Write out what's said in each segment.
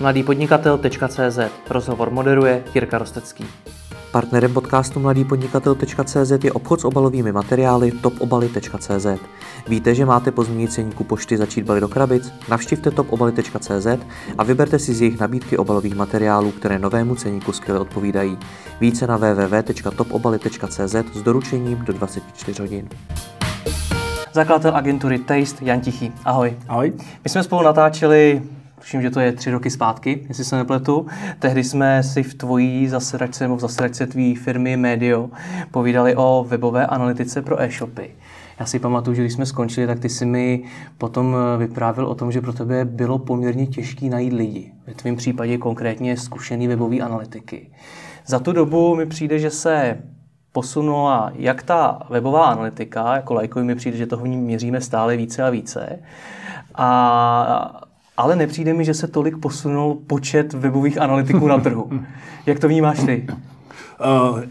mladýpodnikatel.cz Rozhovor moderuje Jirka Rostecký. Partnerem podcastu mladýpodnikatel.cz je obchod s obalovými materiály topobaly.cz. Víte, že máte po změně ceníku pošty začít balit do krabic? Navštivte topobaly.cz a vyberte si z jejich nabídky obalových materiálů, které novému ceníku skvěle odpovídají. Více na www.topobaly.cz s doručením do 24 hodin. Zakladatel agentury Taste Jan Tichý. Ahoj. Ahoj. My jsme spolu natáčeli, tuším, že to je 3 roky zpátky, jestli se nepletu. Tehdy jsme si v tvojí zasedačce nebo v zasedačce tvý firmy Medio povídali o webové analytice pro e-shopy. Já si pamatuju, že když jsme skončili, tak ty jsi mi potom vyprávěl o tom, že pro tebe bylo poměrně těžké najít lidi. Ve tvém případě konkrétně zkušený webový analytiky. Za tu dobu mi přijde, že se posunula jak ta webová analytika, jako lajkovi mi přijde, že toho v ní měříme stále více a více, ale nepřijde mi, že se tolik posunul počet webových analytiků na trhu. Jak to vnímáš ty?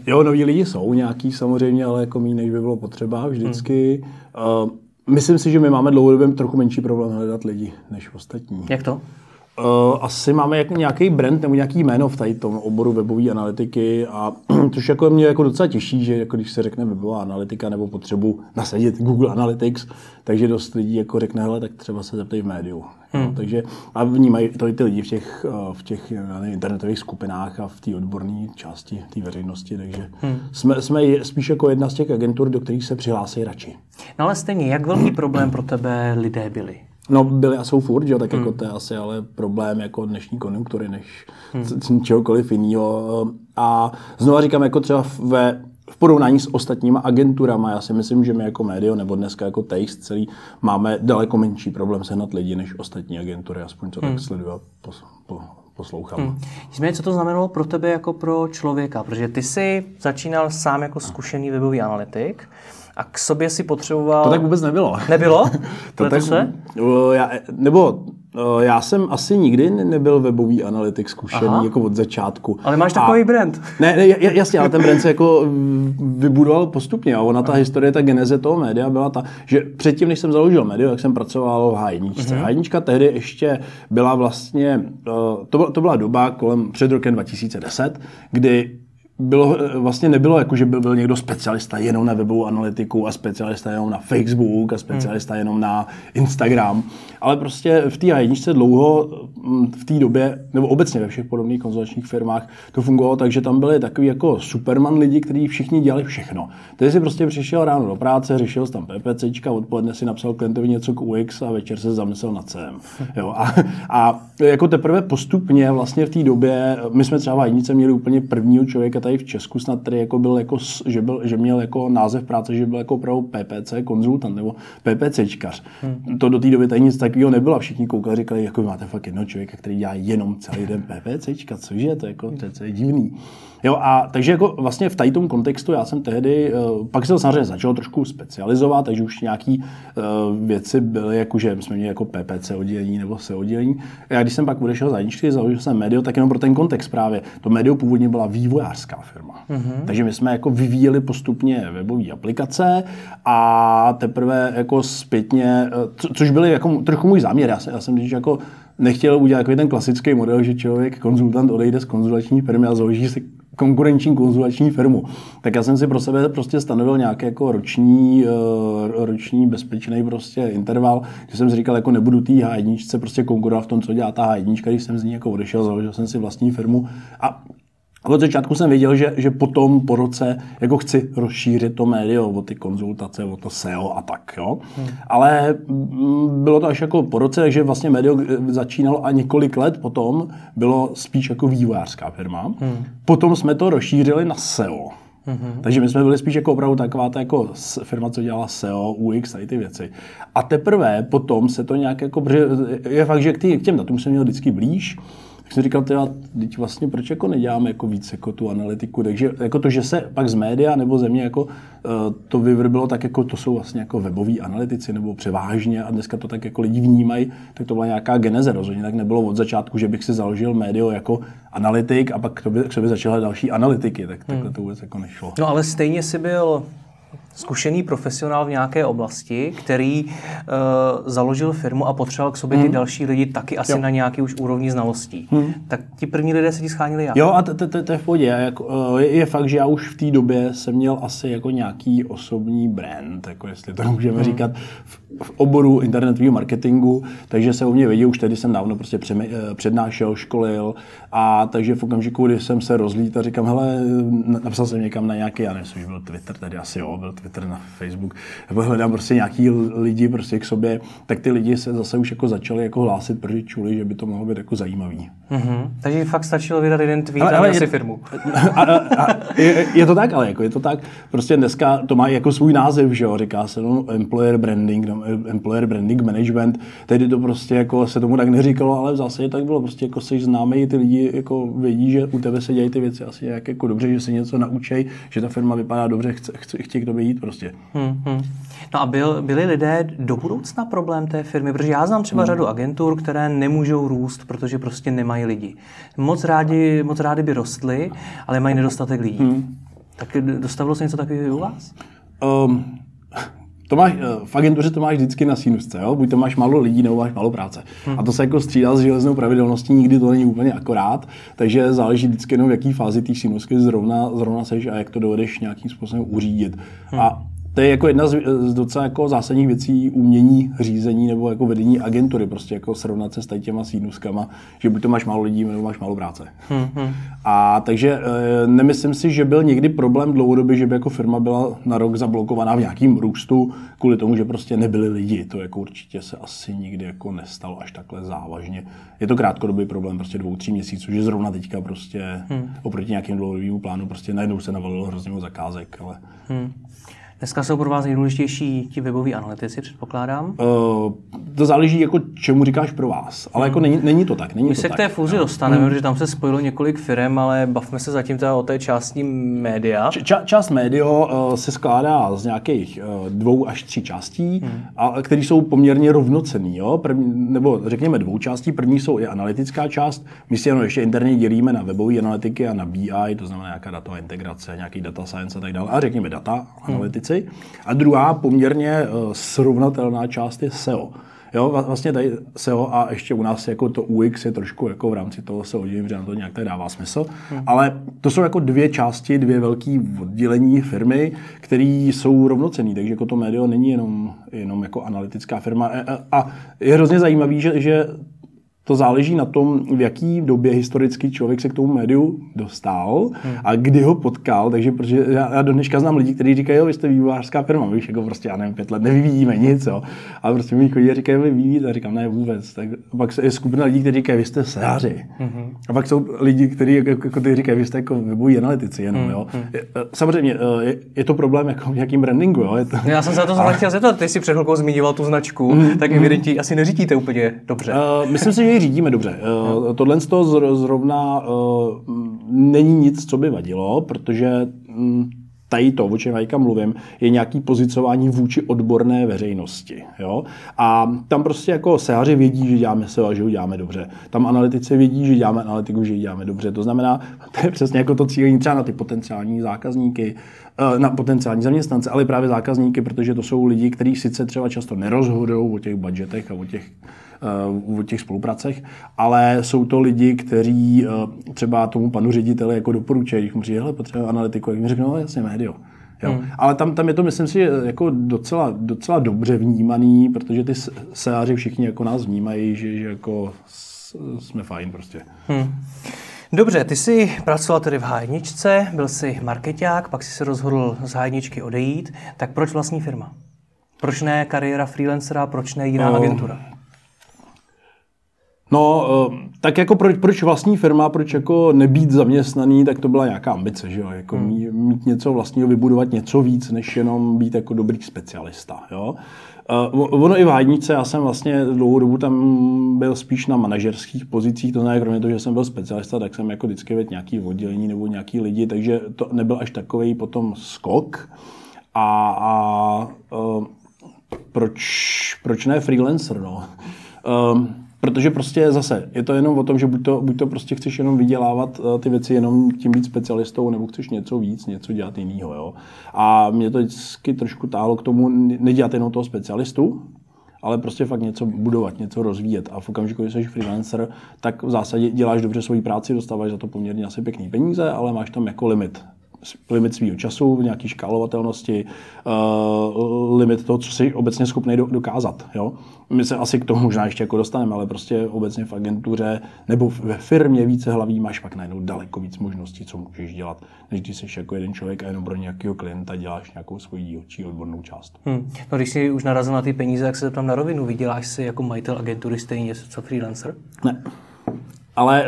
Jo, noví lidi jsou nějaký samozřejmě, ale jako méně, než by bylo potřeba vždycky. Myslím si, že my máme dlouhodobě trochu menší problém hledat lidi než ostatní. Jak to? Asi máme nějaký brand nebo nějaký jméno v tady tom oboru webové analytiky, a což jako mě jako docela těší, že jako když se řekne webová analytika nebo potřebu nasadit Google Analytics, takže dost lidí jako řekne, hele, tak třeba se zeptej v Médiu. No, takže a vnímají to i ty lidi v těch internetových skupinách a v té odborné části té veřejnosti, takže jsme spíš jako jedna z těch agentur, do kterých se přihlásí radši. No ale stejně, jak velký problém pro tebe lidé byli? No, byly a jsou furt, jo, tak jako to je asi ale problém jako dnešní konjunktury, než čehokoliv jiného. A znova říkám, jako třeba v porovnání s ostatníma agenturama, já si myslím, že my jako Medio nebo dneska jako Taste celý máme daleko menší problém sehnat lidi než ostatní agentury, aspoň co tak sleduju a poslouchám. Nicméně, co to znamenalo pro tebe jako pro člověka? Protože ty jsi začínal sám jako zkušený webový analytik, a k sobě si potřeboval... To tak vůbec nebylo. Nebylo? Já jsem asi nikdy nebyl webový analytik zkušený. Aha. Jako od začátku. Ale máš takový brand. Ne, jasně, ale ten brand se jako vybudoval postupně. A ona ta historie, ta geneze toho Média byla ta, že předtím, než jsem založil Médio, tak jsem pracoval v Hajničce. Hajnička tehdy ještě byla vlastně... To byla doba kolem před rokem 2010, kdy... Nebylo jako, že byl někdo specialista jenom na webovou analytiku a specialista jenom na Facebook a specialista jenom na Instagram, ale prostě v té jedničce dlouho v té době, nebo obecně ve všech podobných konzultačních firmách to fungovalo tak, že tam byli takový jako superman lidi, kteří všichni dělali všechno. Tedy si prostě přišel ráno do práce, řešil tam PPCčka, odpoledne si napsal klientovi něco k UX a večer se zamyslel nad CM. Jo, a jako teprve postupně vlastně v té době, my jsme třeba v jedničce měli úplně prvního člověka tady v Česku snad, který jako byl jako, že měl jako název práce, že byl jako opravdu PPC konzultant nebo PPCčkař. To do té doby tady nic takového nebylo. Všichni koukali, říkali, jako máte fakt jednoho člověka, který dělá jenom celý den PPCčka, cože, to je jako přece divný. Jo, a takže jako vlastně v tom kontextu já jsem tehdy, pak se to samozřejmě začalo trošku specializovat, takže už nějaký věci byly, jako že jsme měli jako PPC oddělení nebo se oddělení. Já když jsem pak odešel za jedničky, založil jsem Medio, tak jenom pro ten kontext právě. To Medio původně byla vývojářská firma. Takže my jsme jako vyvíjeli postupně webové aplikace a teprve jako zpětně, což byly jako trochu můj záměr. Já jsem říct, jako nechtěl udělat jako ten klasický model, že člověk, konzultant, odejde z konzulační firmy a založí si konkurenční konzulační firmu. Tak já jsem si pro sebe prostě stanovil nějaký jako roční bezpečný prostě interval, že jsem si říkal, jako nebudu té H1 prostě konkurovat v tom, co dělá ta H1, když jsem z ní jako odešel, založil jsem si vlastní firmu a od začátku jsem věděl, že potom po roce jako chci rozšířit to Medio o ty konzultace, o to SEO a tak, jo. Ale bylo to až jako po roce, takže vlastně Medio začínalo a několik let potom bylo spíš jako vývojářská firma. Potom jsme to rozšířili na SEO. Takže my jsme byli spíš jako opravdu taková ta jako firma, co dělala SEO, UX a ty věci. A teprve potom se to nějak jako, je fakt, že k těm datům jsem měl vždycky blíž. Tak jsem říkal, teď vlastně proč jako neděláme jako víc jako tu analytiku, takže jako to, že se pak z Média nebo ze mě jako to vyvrbilo, tak jako to jsou vlastně jako weboví analytici nebo převážně a dneska to tak jako lidi vnímají, tak to byla nějaká geneze rozhodně, tak nebylo od začátku, že bych si založil Medio jako analytik a pak k sobě začala další analytiky, tak takhle to vůbec jako nešlo. No ale stejně si byl... zkušený profesionál v nějaké oblasti, který založil firmu a potřeboval k sobě ty další lidi taky asi na nějaký už úrovni znalostí. Tak ti první lidé se ti schánili já. Jo, a to je v pohodě. Je fakt, že já už v té době jsem měl asi jako nějaký osobní brand, jako jestli to můžeme říkat, v oboru internetového marketingu, takže se o mě věděl, už tehdy jsem dávno prostě přednášel, školil, a takže v okamžiku, když jsem se rozlít a říkám, hele, napsal jsem někam na nějaký, já nevím, byl Twitter, tady asi jo, byl Twitter, na Facebook, nebo hledám prostě nějaký lidi prostě k sobě, tak ty lidi se zase už jako začali jako hlásit, protože čuli, že by to mohlo být jako zajímavý. Mm-hmm. Takže fakt stačilo vydat jeden tweet a asi firmu. Je to tak, ale jako je to tak, prostě dneska to má jako svůj název, že jo, říká se employer branding management, tehdy to prostě jako se tomu tak neříkalo, ale v zásadě tak bylo, prostě jako jsi známý, ty lidi jako vědí, že u tebe se dělají ty věci asi jak jako dobře, že se něco naučej, že ta firma vypadá dobře, chtějí k tobě jít prostě. No a byli lidé do budoucna problém té firmy, protože já znám třeba řadu agentur, které nemůžou růst, protože prostě nemají lidi. Moc rádi by rostly, ale mají nedostatek lidí. Tak dostavilo se něco takového u vás? To máš, v agentuře to máš vždycky na sinusce, jo? Buď to máš málo lidí, nebo máš málo práce. A to se jako střídá s železnou pravidelností, nikdy to není úplně akorát, takže záleží vždycky jenom v jaký fázi té sinusky zrovna seš a jak to dovedeš nějakým způsobem uřídit. A to je jako jedna z docela jako zásadních věcí umění řízení nebo jako vedení agentury, prostě jako srovnat se s těma sínuskama, že buď to máš málo lidí, nebo máš málo práce. A takže nemyslím si, že byl někdy problém dlouhodobě, že by jako firma byla na rok zablokovaná v nějakým růstu kvůli tomu, že prostě nebyli lidi. To jako určitě se asi nikdy jako nestalo až takhle závažně. Je to krátkodobý problém, prostě 2-3 měsíců, že zrovna teďka prostě oproti nějakým dlouhodobému plánu prostě najednou se navalilo hrozně moc zakázek, ale dneska jsou pro vás nejdůležitější ti weboví analytici, předpokládám? To záleží, jako čemu říkáš pro vás, ale jako není to tak. My se k té fúzi dostaneme, protože tam se spojilo několik firem, ale bavme se zatím teda o té části média. Část Medio se skládá z nějakých 2 až 3 částí, které jsou poměrně rovnocenný. Jo? Nebo řekněme 2 částí. První jsou i analytická část. My si jenom ještě interně dělíme na webové analytiky a na BI, to znamená nějaká datová integrace, nějaký data science a tak dále. A řekněme data analytici. A druhá poměrně srovnatelná část je SEO. Jo, vlastně tady SEO a ještě u nás jako to UX je trošku jako v rámci toho se oddělím, že na to nějak tak dává smysl, ale to jsou jako 2 části, 2 velký oddělení firmy, které jsou rovnocenné, takže jako to Medio není jenom jako analytická firma a je hrozně zajímavý, že to záleží na tom, v jaký době historicky člověk se k tomu médiu dostal a kdy ho potkal. Takže protože já do dneška znám lidi, kteří říkají, jo, vy jste vývojářská firma, víš, jako prostě, já nevím, 5 let nevyvíjíme nic, jo. A prostě mi chodí a říkají, vy vyvíjíte, a říkám, ne, vůbec. Tak pak je skupina lidí, kteří říkají, vy jste sedaři. A pak jsou lidi, kteří jako ty říkají, vy jste jako weboví analytici jenom, jo. Samozřejmě je to problém jako v nějakým brandingu, jo. To... Já jsem se to chtěl zeptat, ty si před chvilkou zmiňoval tu značku, tak evidentně asi neřídíte úplně dobře. Myslím si, že řídíme dobře. Tohle z toho zrovna není nic, co by vadilo, protože tady to, o čem já mluvím, je nějaký pozicování vůči odborné veřejnosti. Jo? A tam prostě jako sehaři vědí, že děláme SEO a že ho děláme dobře. Tam analytici vědí, že děláme analytiku, že ji děláme dobře. To znamená, to je přesně jako to cílení třeba na ty potenciální zákazníky, na potenciální zaměstnance, ale právě zákazníky, protože to jsou lidi, kteří sice třeba často nerozhodují o těch budgetech a o těch spolupracech, ale jsou to lidi, kteří třeba tomu panu řediteli jako doporučují, když mu říkají, hele, potřebuje analytiku, jak mi řeknou, no jasně, Medio. Jo. Ale tam je to, myslím si, jako docela dobře vnímaný, protože ty seáři všichni jako nás vnímají, že jako jsme fajn prostě. Dobře, ty jsi pracoval tedy v Hajničce, byl jsi markeťák, pak jsi se rozhodl z Hajničky odejít, tak proč vlastní firma? Proč ne kariéra freelancera, proč ne jiná agentura? No, tak jako proč vlastní firma, proč jako nebýt zaměstnaný, tak to byla nějaká ambice, že jo, jako mít něco vlastního, vybudovat něco víc, než jenom být jako dobrý specialista, jo. Ono i v Hajničce, já jsem vlastně dlouhou dobu tam byl spíš na manažerských pozicích, to znamená, kromě toho, že jsem byl specialista, tak jsem jako vždycky vedl nějaký oddělení nebo nějaký lidi, takže to nebyl až takovej potom skok a proč ne freelancer, no. Protože prostě zase je to jenom o tom, že buď to prostě chceš jenom vydělávat ty věci, jenom tím být specialistou, nebo chceš něco víc, něco dělat jinýho, jo. A mě to vždycky trošku táhlo k tomu nedělat jenom toho specialistu, ale prostě fakt něco budovat, něco rozvíjet. A v okamžiku, když jsi freelancer, tak v zásadě děláš dobře svoji práci, dostáváš za to poměrně asi pěkný peníze, ale máš tam jako limit svýho času, nějaký škálovatelnosti, limit toho, co jsi obecně schopný dokázat. Jo? My se asi k tomu možná ještě jako dostaneme, ale prostě obecně v agentuře nebo ve firmě více hlaví máš pak najednou daleko víc možností, co můžeš dělat, než když jsi jako jeden člověk a jenom pro nějakého klienta děláš nějakou svoji dílčí odbornou část. No, když jsi už narazil na ty peníze, tak se zeptám na rovinu, vyděláš si jako majitel agentury stejně co freelancer? Ne. Ale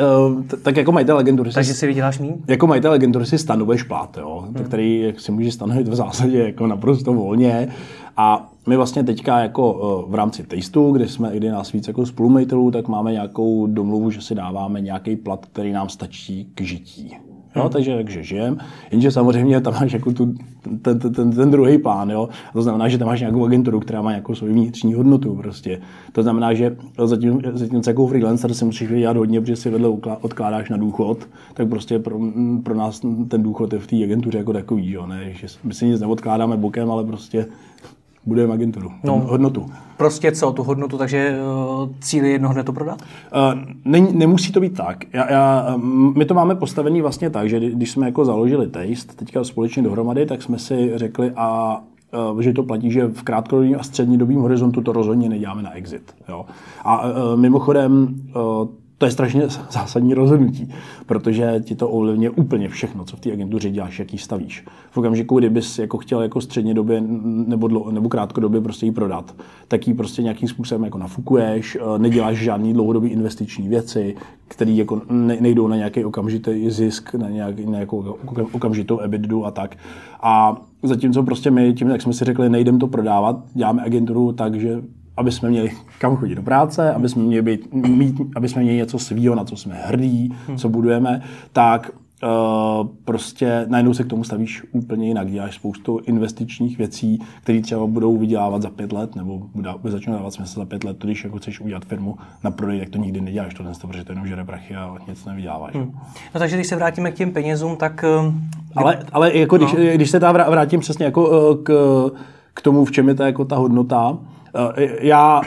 tak jako majitel agentury... Takže si vyděláš míň? Jako majitel agentury si stanovuješ plat, jo, který si můžeš stanovit v zásadě jako naprosto volně. A my vlastně teďka jako v rámci Tasteu, kdy nás víc jako spolumajitelů, tak máme nějakou domluvu, že si dáváme nějaký plat, který nám stačí k žití. No, takže žijem, jenže samozřejmě tam máš jako ten druhý plán, jo. To znamená, že tam máš nějakou agenturu, která má nějakou svou vnitřní hodnotu prostě. To znamená, že zatímco jako freelancer si musíš vydělat hodně, protože si vedle odkládáš na důchod, tak prostě pro nás ten důchod je v té agentuře jako takový, jo, ne, že my si nic neodkládáme bokem, ale prostě budeme agenturu, hodnotu. Prostě co, tu hodnotu, takže cíl je jedno hned to prodat? Nemusí to být tak. My to máme postavený vlastně tak, že když jsme jako založili Taste, teďka společně dohromady, tak jsme si řekli, že to platí, že v krátkodobém a střednědobém horizontu to rozhodně neděláme na exit. Jo? A mimochodem, to je strašně zásadní rozhodnutí, protože ti to ovlivňuje úplně všechno, co v té agentuře děláš, jak ji stavíš. V okamžiku, kdybys jako chtěl jako střednědobě nebo krátkodobě prostě ji prodat, tak ji prostě nějakým způsobem jako nafukuješ, neděláš žádný dlouhodobý investiční věci, které jako nejdou na nějaký okamžitý zisk, na nějakou okamžitou EBITDA a tak. A zatímco prostě my tím, jak jsme si řekli, nejdem to prodávat, děláme agenturu tak, že aby jsme měli kam chodit do práce, aby jsme měli něco svýho, na co jsme hrdí, co budujeme, tak prostě najednou se k tomu stavíš úplně jinak. Děláš spoustu investičních věcí, které třeba budou vydělávat za 5 let, nebo začnou dávat smysl za 5 let, když jako chceš udělat firmu na prodej, tak to nikdy neděláš, protože to jenom žere prachy a nic nevyděláváš. No, takže když se vrátíme k těm penězům, tak... Ale jako když se vrátím přesně jako k tomu, v čem je ta, jako ta hodnota. Já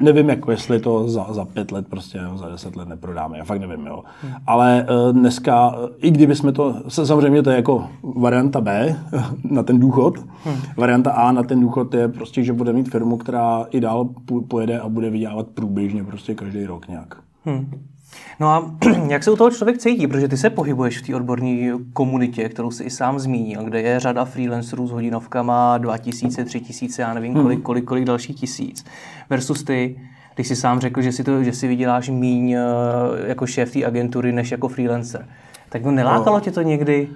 nevím, jako jestli to za 5 let prostě, nebo za 10 let neprodáme, já fakt nevím, jo. Ale dneska, i kdyby jsme to, samozřejmě to je jako varianta B na ten důchod, varianta A na ten důchod je prostě, že bude mít firmu, která i dál pojede a bude vydělávat průběžně prostě každý rok nějak. No a jak se u toho člověk cítí, protože ty se pohybuješ v té odborné komunitě, kterou jsi i sám zmínil, kde je řada freelancerů s hodinovkama 2000, 3000, já nevím kolik dalších tisíc, versus ty, když jsi sám řekl, že si vyděláš míň jako šéf té agentury než jako freelancer, tak nelákalo tě to někdy?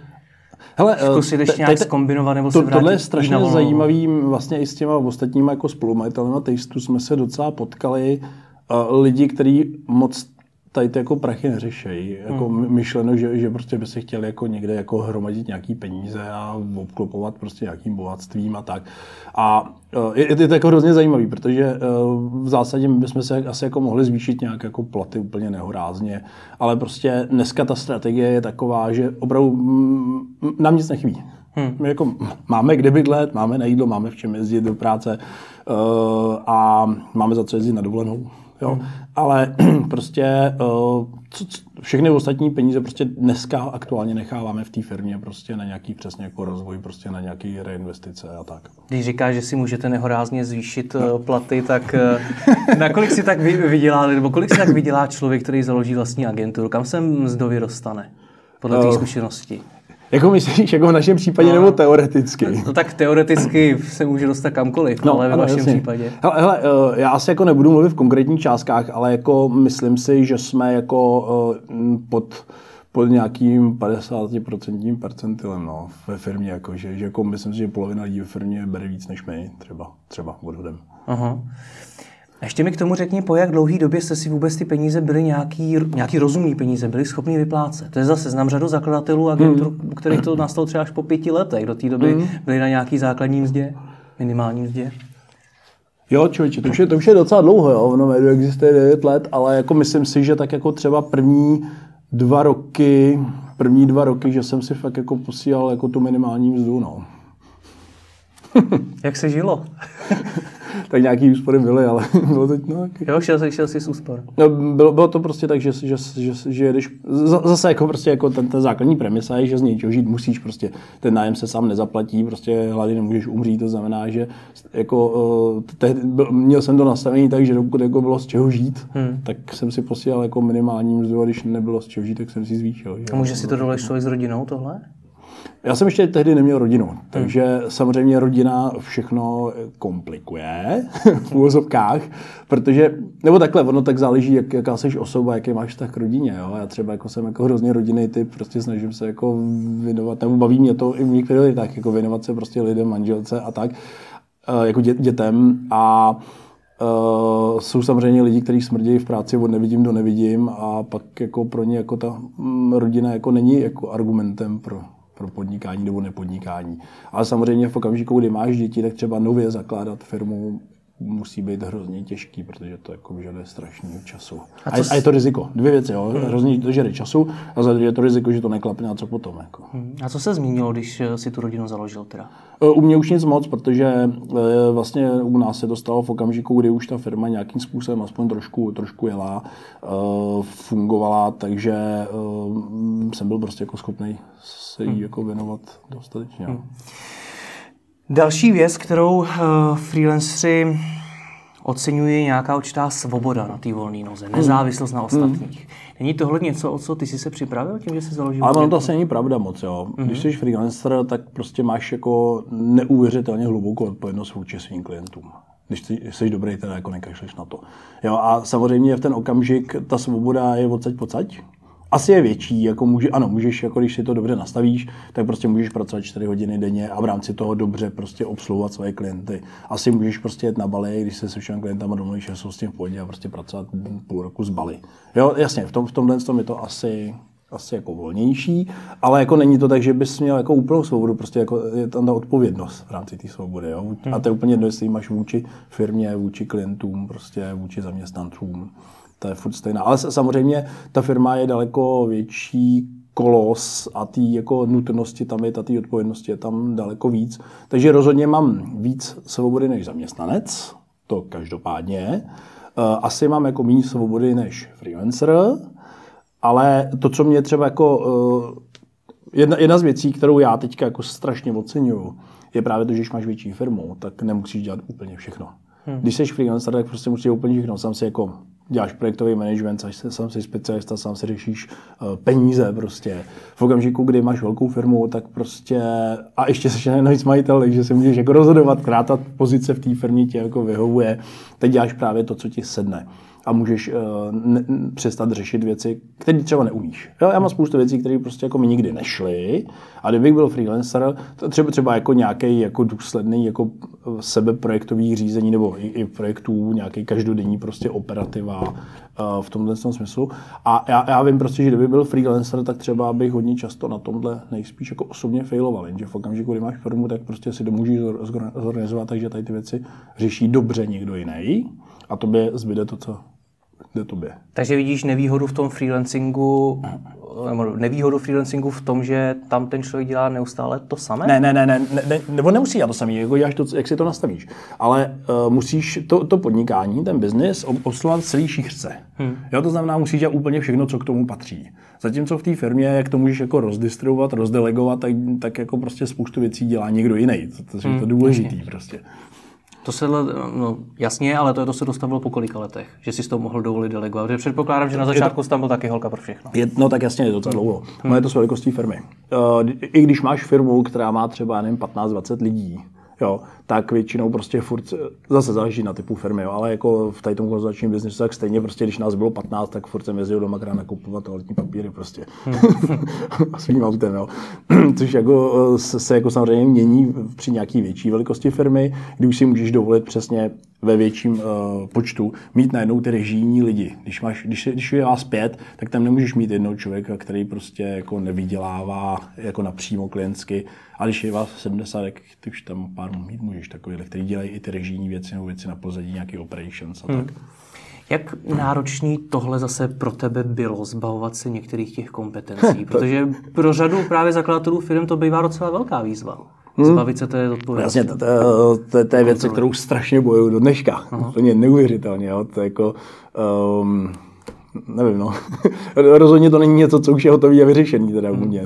Hele, zkusit ještě nějak zkombinovat nebo se vrátit? Tohle je strašně zajímavý, vlastně i s těma ostatníma jako spolumajitelema Tasteu jsme se docela potkali, lidi, kteří moc tady ty jako prachy neřešejí. Jako myšleno, že prostě by se chtěli jako někde jako hromadit nějaký peníze a obklopovat prostě nějakým bohatstvím a tak. A je to jako hrozně zajímavý, protože v zásadě my bychom se asi jako mohli zvýšit nějak jako platy úplně nehorázně, ale prostě dneska ta strategie je taková, že opravdu nám nic nechybí. My jako máme kde bydlet, máme na jídlo, máme v čem jezdit do práce a máme za co jezdit na dovolenou. Jo, ale prostě všechny ostatní peníze prostě dneska aktuálně necháváme v té firmě prostě na nějaký přesně jako rozvoj, prostě na nějaký reinvestice a tak. Když říkáš, že si můžete nehorázně zvýšit platy, tak nakolik si tak vydělá, nebo kolik si tak vydělá člověk, který založí vlastní agenturu? Kam se mzdově dostane podle té zkušenosti? Jako myslíš, jako v našem případě, nebo teoreticky? No tak teoreticky se může dostat kamkoliv, ale ve vašem případě. Hele, já asi jako nebudu mluvit v konkrétních částkách, ale jako myslím si, že jsme jako pod nějakým 50% percentilem ve firmě. Jako, že jako myslím si, že polovina lidí ve firmě bere víc než my, třeba odhodem. Aha. A ještě mi k tomu řekni, po jak dlouhý době jste si vůbec ty peníze byli nějaký rozumný peníze, byli schopni vyplácet. To je zase znám řadu zakladatelů a agentur, kterých to nastalo třeba až po 5 letech. Do té doby byli na nějaký základní mzdě, minimální mzdě. Jo, člověče, to už je docela dlouho, jo, ono Medio existuje 9 let, ale jako myslím si, že tak jako třeba první dva roky, že jsem si fakt jako posílal jako tu minimální mzdu, no. Jak se žilo? Tak nějaký úspory byly, ale bylo teď no. Jo, šel jsi z úspor. No, bylo to prostě tak, že jedeš, zase jako prostě jako ten základní premisa je, že z něčeho žít musíš prostě, ten nájem se sám nezaplatí, prostě hlady nemůžeš umřít, to znamená, že jako měl jsem to nastavení tak, že dokud jako bylo z čeho žít, tak jsem si posílal jako minimální mzdu a když nebylo z čeho žít, tak jsem si zvýšil. A může si to dovolit člověk s rodinou tohle? Já jsem ještě tehdy neměl rodinu, takže samozřejmě rodina všechno komplikuje v úvozovkách, protože, nebo takhle, ono tak záleží, jaká jsi osoba, jaký máš vztah k rodině, jo? Já třeba jako jsem jako hrozně rodinný typ, prostě snažím se jako věnovat, nebo baví mě to i v některých lidech, jako věnovat se prostě lidem, manželce a tak, jako dětem a jsou samozřejmě lidi, kteří smrdí v práci od nevidím do nevidím a pak jako pro ně jako ta rodina jako není jako argumentem pro podnikání nebo nepodnikání. Ale samozřejmě v okamžiku, kdy máš děti, tak třeba nově zakládat firmu musí být hrozně těžký, protože to jako vyžaduje strašného času. A je to riziko. Dvě věci, jo. Hrozně to žere času a za druhé je to riziko, že to neklapne a co potom. Jako. A co se změnilo, když si tu rodinu založil teda? U mě už nic moc, protože vlastně u nás se to stalo v okamžiku, kdy už ta firma nějakým způsobem aspoň trošku jela, fungovala, takže jsem byl prostě jako schopný se jí jako věnovat dostatečně. Další věc, kterou freelanceři oceňují, nějaká určitá svoboda na té volné noze, nezávislost na ostatních. Není tohle něco, o co ty jsi se připravil tím, že jsi založil? Ale ono to asi není pravda moc, jo. Když jsi freelancer, tak prostě máš jako neuvěřitelně hlubokou odpovědnost vůči svým klientům. Když jsi dobrý, teda jako nekašleš na to. Jo, a samozřejmě v ten okamžik ta svoboda je odsaď pocať. Asi je větší, jako můžeš, jako když si to dobře nastavíš, tak prostě můžeš pracovat 4 hodiny denně a v rámci toho dobře prostě obsluhovat své klienty. Asi můžeš prostě jet na Bali, když se všem klientama domluvíš, že jsou s tím v pohodě a prostě pracovat půl roku z Bali. Jo, jasně, v tomhle je to asi jako volnější, ale jako není to tak, že bys měl jako úplnou svobodu, prostě jako je tam ta odpovědnost v rámci té svobody, jo. A to je úplně jedno, jestli máš vůči firmě, vůči klientům, prostě vůči zaměstnancům. To je furt stejná. Ale samozřejmě ta firma je daleko větší kolos a ty jako nutnosti tam je, ty odpovědnosti je tam daleko víc. Takže rozhodně mám víc svobody než zaměstnanec, to každopádně. Asi mám jako méně svobody než freelancer, ale to, co mě třeba jako jedna z věcí, kterou já teďka jako strašně oceňuju, je právě to, že když máš větší firmu, tak nemusíš dělat úplně všechno. Když jsi freelancer, tak prostě musíš úplně všechno. Sám si jako děláš projektový management, sám jsi specialista, sám si řešíš peníze prostě. V okamžiku, kdy máš velkou firmu, tak prostě a ještě jsi navíc majitel, takže si můžeš jako rozhodovat, která ta pozice v té firmě tě jako vyhovuje. Teď děláš právě to, co ti sedne. A můžeš přestat řešit věci, které třeba neumíš. Jo, já mám spoustu věcí, které prostě jako mi nikdy nešly. A kdybych byl freelancer, třeba jako nějaký jako důsledný jako sebeprojektový řízení nebo i projektů, nějaký každodenní prostě operativa v tomhle smyslu. A já vím prostě, že kdyby byl freelancer, tak třeba bych hodně často na tomhle nejspíš jako osobně failoval. Jenže v okamžiku, kdy máš firmu, tak prostě si to můžeš zorganizovat, takže tady ty věci řeší dobře někdo jiný. A tobě zbyde to, co jde tobě. Takže vidíš nevýhodu v tom freelancingu, v tom, že tam ten člověk dělá neustále to samé? Ne, nebo nemusí dělat to samé, jako děláš to, jak si to nastavíš. Ale musíš to podnikání, ten biznis, obsluhovat celý šířce. Jo, to znamená, musíš dělat úplně všechno, co k tomu patří. Zatímco v té firmě, jak to můžeš jako rozdistribuovat, rozdelegovat, tak jako prostě spoustu věcí dělá někdo jiný. To je to důležitý prostě. To se, no jasně, ale to se dostavilo po kolika letech, že si to mohl dovolit delegovat. Předpokládám, že na začátku tam byl taky holka pro všechno. No tak jasně, je to dlouho. No je to s velikostí firmy. I když máš firmu, která má třeba, nevím, 15-20 lidí, jo, tak většinou prostě furt, zase záleží na typu firmy, jo, ale jako v tady tomu konzultačním biznesu, tak stejně prostě, když nás bylo 15, tak furt jsem jezdil doma krát nakupovat toaletní papíry prostě. Svým autem, jo. Což jako se jako samozřejmě mění při nějaký větší velikosti firmy, kdy už si můžeš dovolit přesně ve větším počtu, mít najednou ty režijní lidi. Když je vás 5, tak tam nemůžeš mít jednoho člověka, který prostě jako nevydělává jako napřímo klientsky. A když je vás 70, tak už tam pár mít můžeš takovýhle, který dělají i ty režijní věci nebo věci na pozadí, nějaký operations a tak. Jak náročný tohle zase pro tebe bylo zbavovat se některých těch kompetencí? Protože pro řadu právě zakladatelů firm to bývá docela velká výzva. Zbavit se té odpovědnosti. Jasně, to je věc, kterou strašně bojuju do dneška. Úplně neuvěřitelně. Jo? To je jako... nevím, no. Rozhodně to není něco, co už je hotový a vyřešený teda u mě.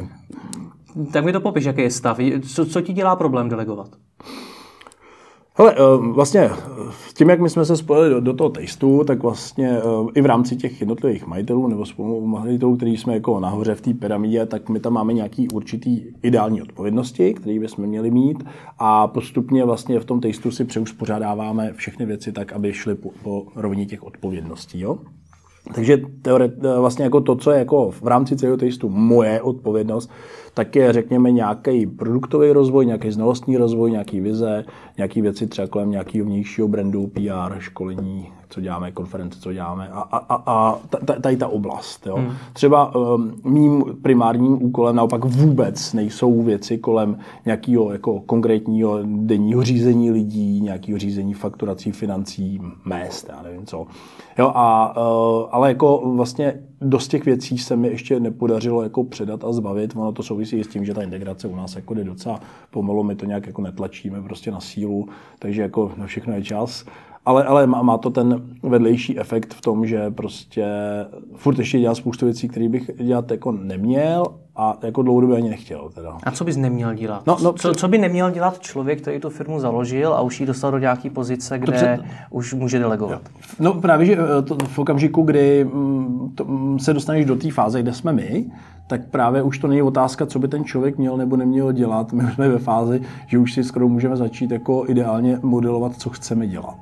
Tak mi to popiš, jaký je stav. Co ti dělá problém delegovat? Hele, vlastně tím, jak my jsme se spojili do toho Tasteu, tak vlastně i v rámci těch jednotlivých majitelů nebo spolumajitelů, který jsme jako nahoře v té pyramidě, tak my tam máme nějaký určitý ideální odpovědnosti, které bychom měli mít a postupně vlastně v tom Tasteu si přeuspořádáváme všechny věci tak, aby šly po rovině těch odpovědností, jo? Takže vlastně jako to, co je jako v rámci celého Tasteu moje odpovědnost, tak je, řekněme, nějaký produktový rozvoj, nějaký znalostní rozvoj, nějaký vize, nějaký věci třeba kolem nějakého vnějšího brandu, PR, školení, co děláme, konference, co děláme a tady ta oblast. Jo. Třeba mým primárním úkolem naopak vůbec nejsou věci kolem nějakého jako konkrétního denního řízení lidí, nějakého řízení fakturací, financí, mest, já nevím co. Jo, ale jako vlastně dost těch věcí se mi ještě nepodařilo jako předat a zbavit. Ono to souvisí s tím, že ta integrace u nás jako jde docela pomalu, my to nějak jako netlačíme prostě na sílu, takže jako na všechno je čas. Ale má to ten vedlejší efekt v tom, že prostě furt ještě dělám spoustu věcí, které bych dělat jako neměl a jako dlouhodobě ani nechtěl. Teda. A co bys neměl dělat? Co by neměl dělat člověk, který tu firmu založil a už ji dostal do nějaké pozice, kde už může delegovat? Jo. No právě, že v okamžiku, kdy se dostaneš do té fáze, kde jsme my, tak právě už to není otázka, co by ten člověk měl nebo neměl dělat. My jsme ve fázi, že už si skoro můžeme začít jako ideálně modelovat, co chceme dělat.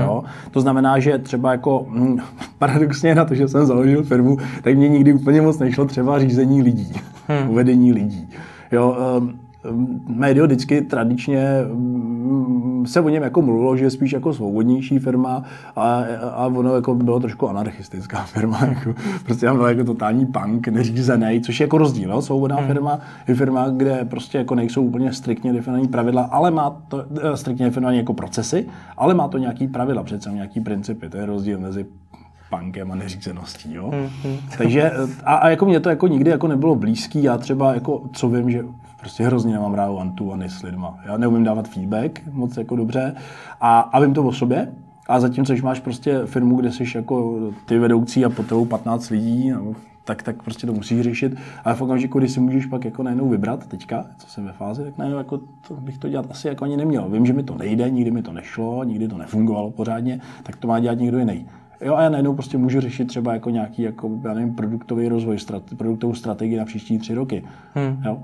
Jo? To znamená, že třeba jako paradoxně na to, že jsem založil firmu, tak mě nikdy úplně moc nešlo třeba řízení lidí, uvedení lidí. Jo? Medio vždycky tradičně se o něm jako mluvilo, že je spíš jako svobodnější firma a ono jako bylo trošku anarchistická firma. Jako, prostě tam byl jako totální punk, neřízený, což je jako rozdíl. Jo? Svobodná firma je firma, kde prostě jako nejsou úplně striktně definované pravidla, ale má to striktně definované jako procesy, ale má to nějaký pravidla, přece nějaký principy. To je rozdíl mezi punkem a neřízeností, jo. Takže a jako mě to jako nikdy jako nebylo blízký. Já třeba jako co vím, že prostě hrozně nemám rád one-to-one s lidma. Já neumím dávat feedback moc jako dobře a vím to o sobě. A zatímcož máš prostě firmu, kde jsi jako ty vedoucí a pod tebou 15 lidí, no, tak prostě to musíš řešit. Ale v okamžiku, když si můžeš pak jako najednou vybrat teďka, co jsem ve fázi, tak najednou jako to bych to dělat asi jako ani neměl. Vím, že mi to nejde, nikdy mi to nešlo, nikdy to nefungovalo pořádně, tak to má dělat někdo jiný. Jo, a já najednou prostě můžu řešit třeba jako nějaký jako, já nevím, produktový rozvoj, produktovou strategii na příští 3 roky. Jo?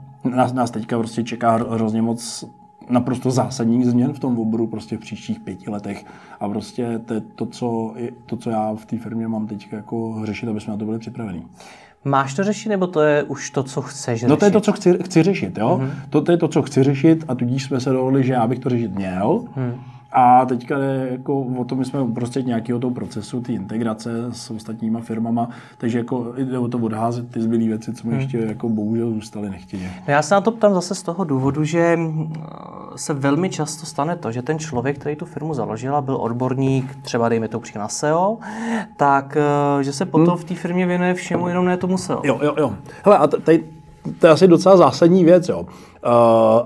Nás teďka prostě čeká hrozně moc naprosto zásadních změn v tom oboru prostě v příštích 5 letech. A prostě to, co já v té firmě mám teďka jako řešit, aby jsme na to byli připravení. Máš to řešit, nebo to je už to, co chceš řešit? No to je to, co chci řešit, jo. To je to, co chci řešit a tudíž jsme se dohodli, že já bych to řešit měl. A teďka jako o tom, my jsme uprostřed nějakého toho procesu, ty integrace s ostatníma firmama, takže jako jde o to odházet ty zbylé věci, co mi ještě jako bohužel zůstaly nechtěně. No já se na to ptám zase z toho důvodu, že se velmi často stane to, že ten člověk, který tu firmu založil a byl odborník, třeba dejme to příklad na SEO, tak že se potom v té firmě věnuje všemu, jenom ne tomu SEO. Jo. Hele, a tady to je asi docela zásadní věc, jo.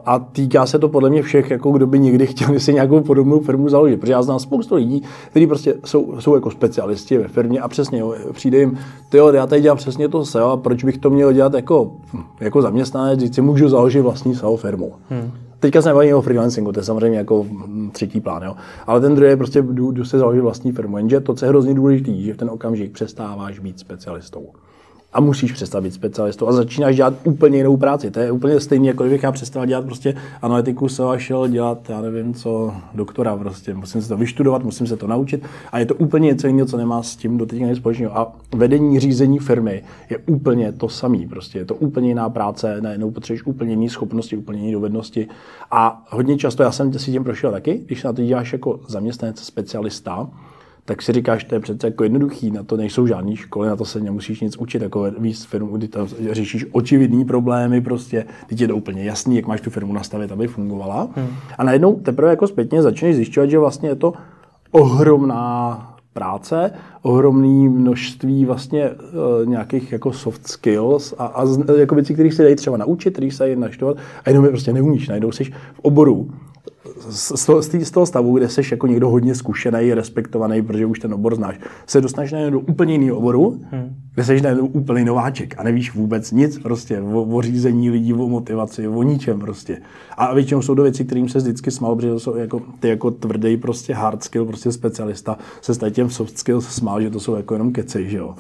A týká se to podle mě všech, jako kdo by někdy chtěli si nějakou podobnou firmu založit. Protože já znám spoustu lidí, kteří prostě jsou jako specialisti ve firmě a přesně jo, přijde jim, já tady dělám přesně to SEO a proč bych to měl dělat jako zaměstnanec, když si můžu založit vlastní SEO firmu. Teďka se nebavím o freelancingu, to je samozřejmě jako třetí plán, jo. Ale ten druhý je prostě, jdu se založit vlastní firmu, jenže to, co je hrozně důležitý, že v ten okamžik přestáváš být specialistou. a musíš přestat být specialistou a začínáš dělat úplně jinou práci. To je úplně stejný, jako kdybych já přestal dělat prostě analytiku a šel dělat, já nevím co, doktora prostě. Musím se to vyštudovat, musím se to naučit a je to úplně něco jiného, co nemá s tím doteď nic společného. A vedení, řízení firmy je úplně to samý, prostě je to úplně jiná práce, najednou potřebuješ úplně jiné schopnosti, úplně jiné dovednosti a hodně často, já jsem si tím prošel taky, když na to děláš jako zaměstnanec, specialista, tak si říkáš, to je přece jako jednoduchý, na to nejsou žádné školy, na to se nemusíš nic učit, jako víc firmu, kdy tam řešíš očividné problémy, prostě, teď je to úplně jasný, jak máš tu firmu nastavit, aby fungovala. A najednou teprve jako zpětně začneš zjišťovat, že vlastně je to ohromná práce, ohromné množství vlastně nějakých jako soft skills a jako věcí, kterých se dají třeba naučit, kterých se dají naštovat a jenom je prostě neumíš, najednou jsi v oboru. Z toho stavu, kde jsi jako někdo hodně zkušený, respektovaný, protože už ten obor znáš, se dostaneš najednou do úplně jiného oboru, kde jsi najednou úplný nováček a nevíš vůbec nic prostě o řízení lidí, o motivaci, o ničem prostě. A většinou jsou to věci, kterým se vždycky smál, protože jsou jako, ty jako tvrdý prostě hard skill, prostě specialista, se staví těm soft skill smál, že to jsou jako jenom keci, že jo.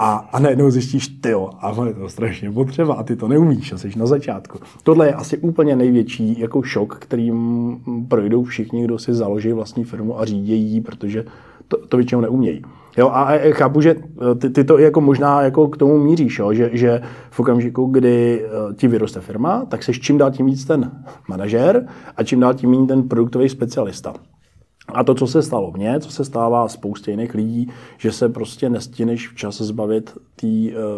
A najednou zjistíš, tyjo, a je to strašně potřeba a ty to neumíš a jsi na začátku. Tohle je asi úplně největší jako šok, kterým projdou všichni, kdo si založí vlastní firmu a řídí ji, protože to většinou neumějí. Jo, a chápu, že ty to jako možná jako k tomu míříš, jo, že v okamžiku, kdy ti vyroste firma, tak seš čím dál tím víc ten manažer a čím dál tím méně ten produktový specialista. A to, co se stalo mně, co se stává spoustě jiných lidí, že se prostě nestihneš včas zbavit té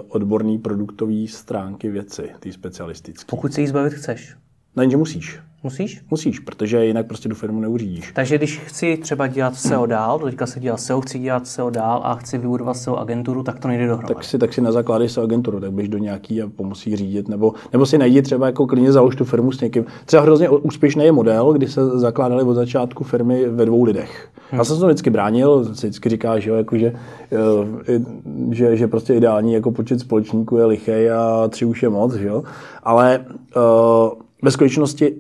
odborné produktové stránky věci, té specialistické. Pokud se jí zbavit chceš. Nejenže musíš. Musíš? Musíš, protože jinak prostě do firmu neuřídíš. Takže když chci třeba dělat SEO dál, teďka se dělá SEO, chci dělat SEO dál a chci vybudovat SEO agenturu, tak to nejde dohromady. Tak si nezakládej SEO agenturu, tak běž do nějaký a pomocí řídit, nebo si najdi třeba jako klidně založ tu firmu s někým. Třeba hrozně úspěšný je model, kdy se zakládali od začátku firmy ve 2 lidech. Já jsem to vždycky bránil, vždycky říká, že, jo, jako, že prostě ideální jako počet společníků je lichej a 3 už je moc, že jo? Ale ve skutečnosti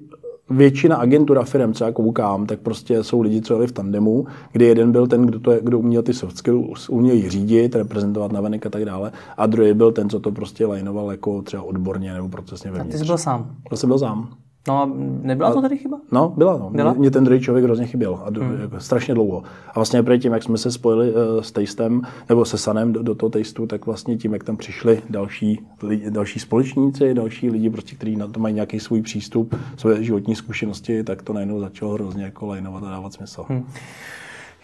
většina agentura firm, co já koukám, tak prostě jsou lidi, co jeli v tandemu, kdy jeden byl ten, kdo uměl ty soft skills, uměl ji řídit, reprezentovat navenek a tak dále, a druhý byl ten, co to prostě lajnoval jako třeba odborně nebo procesně vevnitř. A ty jsi byl sám. Já jsem byl sám. No a nebyla to tady chyba? No, byla. Mě ten druhý člověk hrozně chyběl a jako strašně dlouho. A vlastně předtím, jak jsme se spojili s Tastem, nebo se Sunem do toho Tastu, tak vlastně tím, jak tam přišli další společníci, další lidi, prostě, kteří na to mají nějaký svůj přístup, své životní zkušenosti, tak to najednou začalo hrozně jako lajnovat a dávat smysl.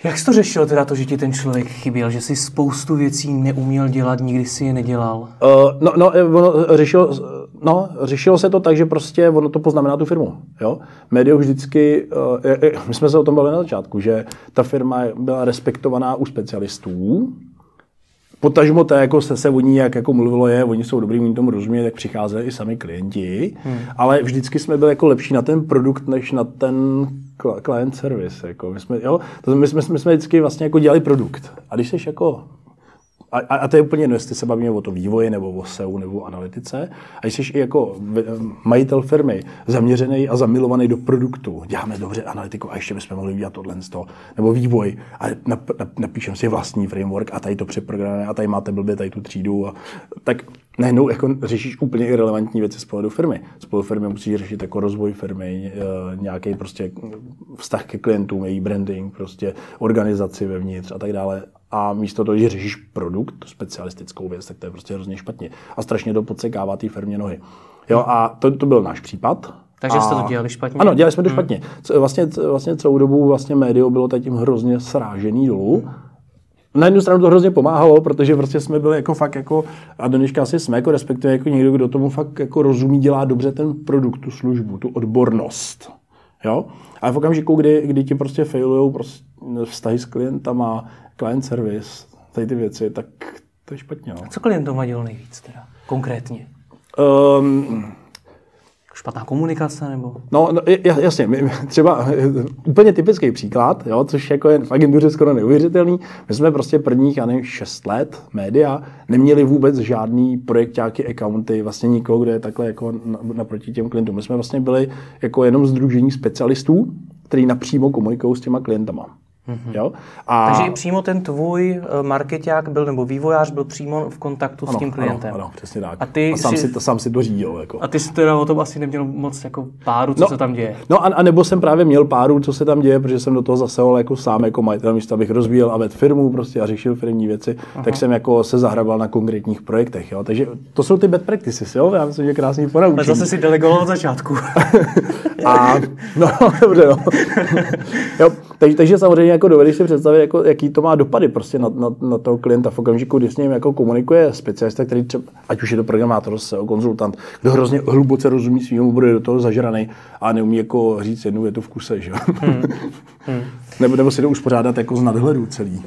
Jak jsi to řešil teda to, že ti ten člověk chyběl, že jsi spoustu věcí neuměl dělat, nikdy si je nedělal? Řešilo se to tak, že prostě ono to poznamená tu firmu. Jo? Medio vždycky, my jsme se o tom bavili na začátku, že ta firma byla respektovaná u specialistů, potažmo to, jako se o ní, jak jako mluvilo je, oni jsou dobrý, oni tomu rozumějí, tak přicházeli i sami klienti, ale vždycky jsme byli jako lepší na ten produkt, než na ten client service. Jako. My jsme vždycky vlastně jako dělali produkt. A když jsi jako... A to je úplně jedno, jestli se bavíme o to vývoji, nebo o SEO, nebo o analytice. A jsi i jako majitel firmy zaměřený a zamilovaný do produktu. Děláme dobře analytiku a ještě bychom mohli udělat tohle z toho. Nebo vývoj a napíšem si vlastní framework a tady to přeprogramujeme a tady máte blbě tady tu třídu. A tak najednou jako řešíš úplně irrelevantní věci z pohledu firmy. Z pohledu firmy musíš řešit jako rozvoj firmy, nějaký prostě vztah ke klientům, její branding, prostě organizaci vevnitř a tak dále. A místo toho, že řešíš produkt, specialistickou věc, tak to je prostě hrozně špatně. A strašně to podsekává té firmě nohy. Jo, a to byl náš případ. Takže jste to dělali špatně? Ano, dělali jsme to špatně. Vlastně celou dobu vlastně Medio bylo tady tím hrozně srážený dolů. Na jednu stranu to hrozně pomáhalo, protože prostě jsme byli jako fakt jako, a do dneška asi jsme jako respektive jako někdo, kdo tomu fakt jako rozumí, dělá dobře ten produkt, tu službu, tu odbornost. Jo? Ale v okamžiku, kdy ti prostě failujou prostě vztahy s klientama, client service, tady ty věci, tak to je špatně. No. A co klientům vadilo nejvíc teda? Konkrétně? Špatná komunikace nebo? No jasně, třeba úplně typický příklad, jo, což jako je v agentuře skoro neuvěřitelný. My jsme prostě prvních, já nevím, 6 let Media neměli vůbec žádný projekťáky, accounty, vlastně nikoho, kdo je takhle jako naproti těm klientům. My jsme vlastně byli jako jenom sdružení specialistů, který napřímo komunikují s těma klientama. Jo? A... Takže i přímo ten tvůj marketák byl, nebo vývojář byl přímo v kontaktu s tím klientem. Ano, přesně tak. A sám si to řídil. Jako. A ty jsi teda o tom asi neměl moc jako páru, co se tam děje. No a nebo jsem právě měl páru, co se tam děje, protože jsem do toho zasahoval jako sám, jako majitel, místo abych rozvíjel a ved firmu prostě a řešil firmní věci, tak jsem jako se zahrabal na konkrétních projektech. Jo? Takže to jsou ty bad practices, jo? Já myslím, že krásný ponaučení. Ale zase si delegoval od začátku. Jo, takže samozřejmě jako dovedeš si představit, jako, jaký to má dopady prostě na toho klienta v okamžiku, když s ním jako komunikuje specialista, který třeba, ať už je to programátor, SEO, konzultant, kdo hrozně hluboce rozumí svýmu, bude do toho zažranej a neumí jako říct jednu větu v kuse, že? Nebo si to uspořádat jako z nadhledu celý.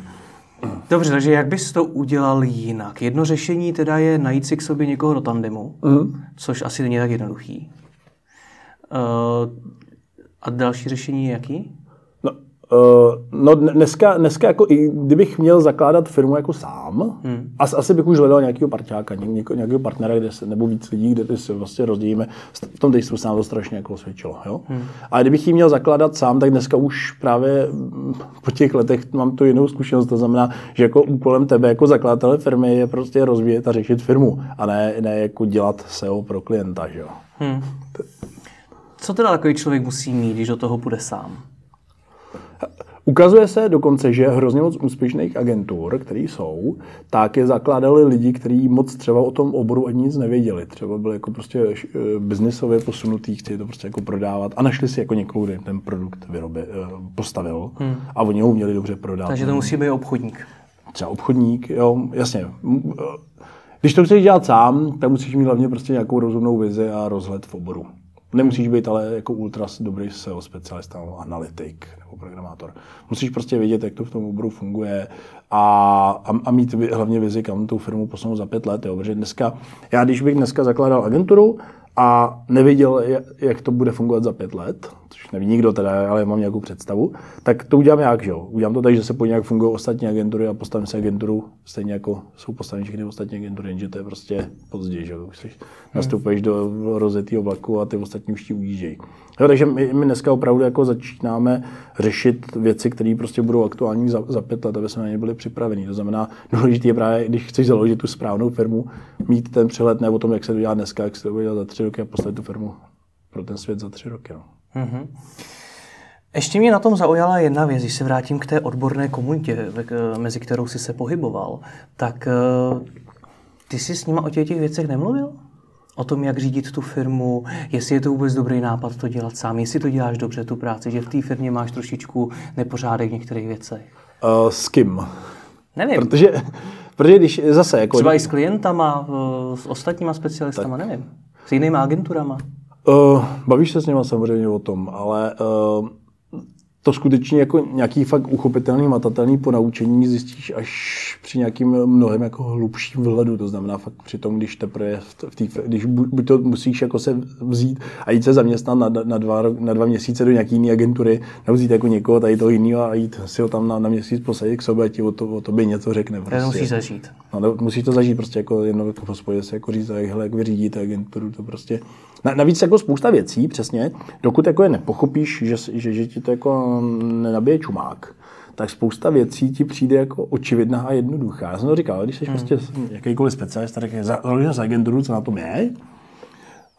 Dobře, takže jak bys to udělal jinak? Jedno řešení teda je najít si k sobě někoho do tandemu, což asi není tak jednoduchý. A další řešení je jaký? Dneska jako i kdybych měl zakládat firmu jako sám, asi bych už hledal nějakého parťáka, nějakého partnera, kde se, nebo víc lidí, kde se vlastně rozdělíme. V tom Tasteu se nám to strašně jako osvědčilo. Jo? A kdybych ji měl zakládat sám, tak dneska už právě po těch letech mám tu jinou zkušenost. To znamená, že jako úkolem tebe jako zakladatele firmy je prostě rozvíjet a řešit firmu, a ne jako dělat SEO pro klienta. Že jo? Co teda takový člověk musí mít, když do toho půjde sám? Ukazuje se dokonce, že hrozně moc úspěšných agentur, který jsou, tak je zakládali lidi, kteří moc třeba o tom oboru ani nic nevěděli. Třeba byli jako prostě biznisově posunutý, chtěli to prostě jako prodávat a našli si jako někoho, kdo ten produkt postavil a oni ho měli dobře prodat. Takže to musí být obchodník. Třeba obchodník, jo, jasně. Když to chceš dělat sám, tak musíš mít hlavně prostě nějakou rozumnou vizi a rozhled v oboru. Nemusíš být ale jako ultra dobrý SEO specialista, nebo analytik, nebo programátor. Musíš prostě vědět, jak to v tom oboru funguje a mít hlavně vizi, kam tu firmu posunout za 5 let. Jo. Protože dneska, já když bych dneska zakládal agenturu a nevěděl, jak to bude fungovat za 5 let, což neví nikdo teda, ale mám nějakou představu, tak to udělám jak, že jo. Udělám to tak, že se po nějak fungují ostatní agentury a postavím se agenturu, stejně jako jsou postaveny všechny ostatní agentury, jenže to je prostě později, že jo. Když nastupuješ do rozjetého vlaku a ty ostatní už ti ujíždějí. Jo, takže my dneska opravdu jako začínáme řešit věci, které prostě budou aktuální za 5 let, aby jsme na ně byli připraveni. To znamená, důležité je právě, když chceš založit tu správnou firmu, mít ten přehled ne o tom, jak se to dělá dneska, jak se to bude dělat za 3 roky a postavit tu firmu pro ten svět za 3 roky. No. Mm-hmm. Ještě mě na tom zaujala jedna věc, když se vrátím k té odborné komunitě, mezi kterou jsi se pohyboval, tak ty jsi s nima o těch věcech nemluvil? O tom, jak řídit tu firmu, jestli je to vůbec dobrý nápad to dělat sám, jestli to děláš dobře tu práci, že v té firmě máš trošičku nepořádek v některých věcech. S kým? Nevím. Protože když zase... Jako třeba i s klientama, s ostatníma specialistama, tak. Nevím. S jinýma agenturama. Bavíš se s nima samozřejmě o tom, ale to skutečně jako nějaký fakt uchopitelný, matatelný ponaučení zjistíš až při nějakým mnohem jako hlubším vhledu. To znamená fakt při tom, když teprve když buď to musíš jako se vzít a jít se zaměstnat na dva měsíce do nějaký jiné agentury, nebo vzít jako někoho tady toho jiného a jít si ho tam na měsíc posadit k sobě a ti o tobě něco řekne. Prostě. Musíš zažít. No, musíš to zažít prostě jako jednou jako v hospodě se jako říct, jak vy řídíte agenturu, to prostě... Navíc jako spousta věcí, přesně, dokud jako je nepochopíš, že ti to jako nenabije čumák, tak spousta věcí ti přijde jako očividná a jednoduchá. Já jsem to říkal, když jsi prostě jakýkoliv specialista, tak založíš za agenturu, co na tom je,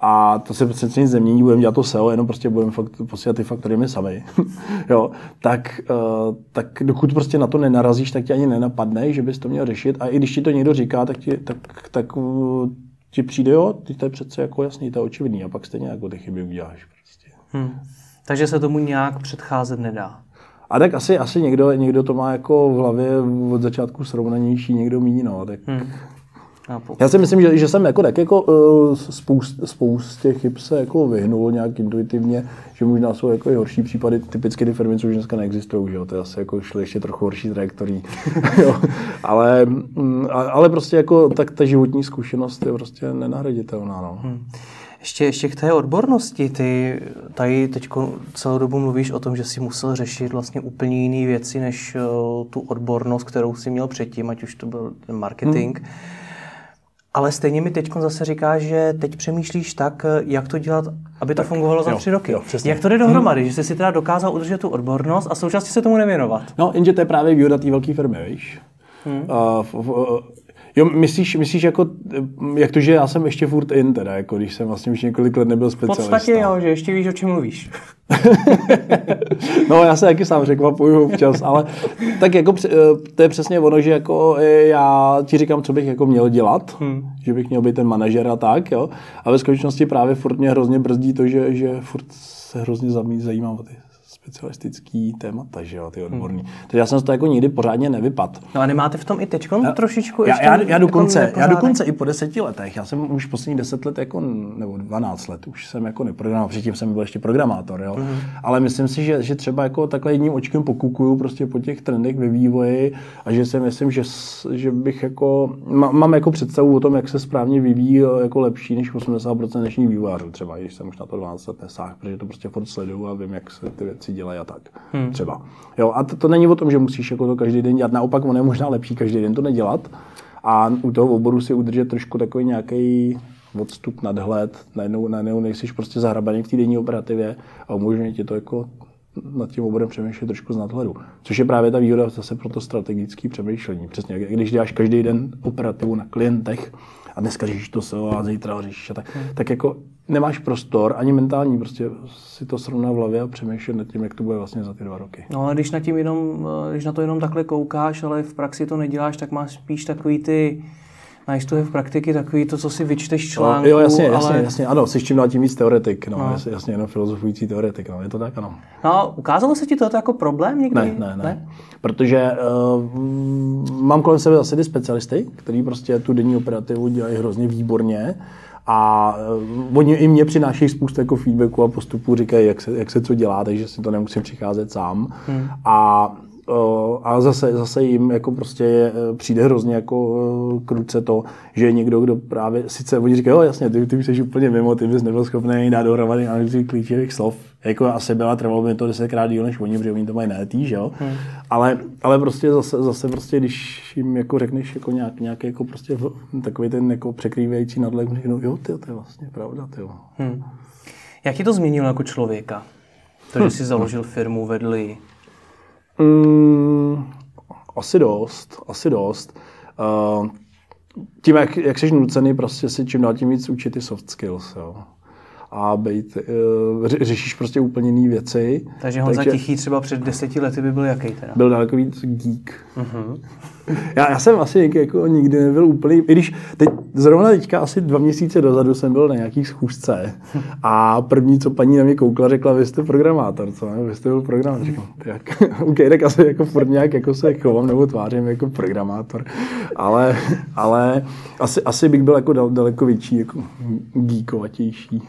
a to se přece nic nemění, budeme dělat to SEO, jenom prostě budeme posílat ty faktory my sami. Jo, tak dokud prostě na to nenarazíš, tak ti ani nenapadne, že bys to měl řešit, a i když ti to někdo říká, tak ti přijde, jo, ty to je přece jako jasný, to je očividný, a pak stejně jako ty chyby uděláš prostě. Takže se tomu nějak předcházet nedá. A tak asi někdo to má jako v hlavě od začátku srovnanější, někdo míň, no, tak... Já si myslím, že jsem jako tak jako spoustě chyb se jako vyhnul nějak intuitivně, že možná jsou jako i horší případy, typicky ty firmy, co už dneska neexistují, že jo, to je asi jako šli ještě trochu horší trajektorií, jo, ale prostě jako tak ta životní zkušenost je prostě nenahraditelná, no. Ještě k té odbornosti, ty tady teď celou dobu mluvíš o tom, že jsi musel řešit vlastně úplně jiné věci, než tu odbornost, kterou jsi měl předtím, ať už to byl ten marketing. Ale stejně mi teď zase říká, že teď přemýšlíš tak, jak to dělat aby to fungovalo za 3 roky. Jo, jak to jde dohromady, že jsi si teda dokázal udržet tu odbornost a současně se tomu nevěnovat? No, jenže to je právě výhoda té velké firmy, víš? Jo, myslíš jako, jak to, že já jsem ještě furt in teda, jako když jsem vlastně už několik let nebyl specialista. V podstatě jo, že ještě víš, o čem mluvíš. No, já se taky sám překvapuju občas, ale tak jako to je přesně ono, že jako já ti říkám, co bych jako měl dělat, že bych měl být ten manažer a tak, jo. A ve skutečnosti právě furt mě hrozně brzdí to, že furt se hrozně zajímám o ty specialistický témata, že jo, ty odborní. Takže já jsem to jako nikdy pořádně nevypadl. No a nemáte v tom i teďko trošičku? Já dokonce i po 10 letech. Já jsem už poslední 10 let, jako, nebo 12 let, už jsem jako neprogramoval. Předtím jsem byl ještě programátor, jo. Mm. Ale myslím si, že třeba jako takhle jedním očkem pokukuju prostě po těch trendech ve vývoji a že si myslím, že bych jako, mám jako představu o tom, jak se správně vyvíjí jako lepší než 80% dnešních vývojářů třeba, když jsem už na to 12 let nesáhl, protože to prostě furt sleduju a vím, jak se ty věci dělají a tak, třeba. Jo, a to není o tom, že musíš jako to každý den dělat, naopak ono je možná lepší každý den to nedělat a u toho oboru si udržet trošku takový nějaký odstup, nadhled, najednou nejsiš prostě zahrabaný v té denní operativě a umožňuje ti to jako nad tím oborem přemýšlet trošku z nadhledu. Což je právě ta výhoda zase pro to strategické přemýšlení. Přesně, když děláš každý den operativu na klientech a dneska řešíš to SEO a zítra řešíš a tak, tak jako nemáš prostor, ani mentální, prostě si to srovná v hlavě a přemýšlet nad tím, jak to bude vlastně za ty 2 roky. No ale když na to jenom takhle koukáš, ale v praxi to neděláš, tak máš spíš takový ty... Máš tu v praktiky takový to, co si vyčteš článku, jo, jasně, ano, jsi čím dál tím víc teoretik, no. Jasně, jenom filozofující teoretik, no, je to tak, ano. No, ukázalo se ti to jako problém někdy? Ne, protože mám kolem sebe zase ty specialisty, který prostě tu denní operativu dělají hrozně výborně a oni i mě přinášejí spoustu jako feedbacku a postupů, říkají, jak se co dělá, takže si to nemusím přicházet sám a zase jim jako prostě přijde hrozně jako kruce to, že je někdo, kdo právě, sice oni říkají, jo jasně, ty už jsi úplně mimo, ty bys nebyl schopný dát dohromady analýzy klíčových slov. Jako asi byla, trvalo by to 10krát díl než oni, protože oni to mají netý, že jo? Ale prostě zase prostě, když jim jako řekneš jako nějaký jako prostě takový ten jako překrývající nadlek, no jo, to je vlastně pravda, jo. Jak ti to změnilo jako člověka? To, že jsi založil firmu, vedl ji? Asi dost. Tím, jak jsi nucený, prostě si čím dál tím víc učit ty soft skills, jo. A řešíš prostě úplně jiné věci. Takže Honza Tichý třeba před 10 lety by byl jaký teda? Byl daleko víc geek. Já jsem asi jako nikdy nebyl úplný, i když zrovna teďka asi 2 měsíce dozadu jsem byl na nějakých schůzce a první, co paní na mě koukla, řekla, vy jste programátor, co? Vy jste byl programátor. Říkám, OK, tak asi jako furt nějak jako se chovám nebo tvářím jako programátor, ale asi bych byl jako daleko větší, jako geekovatější.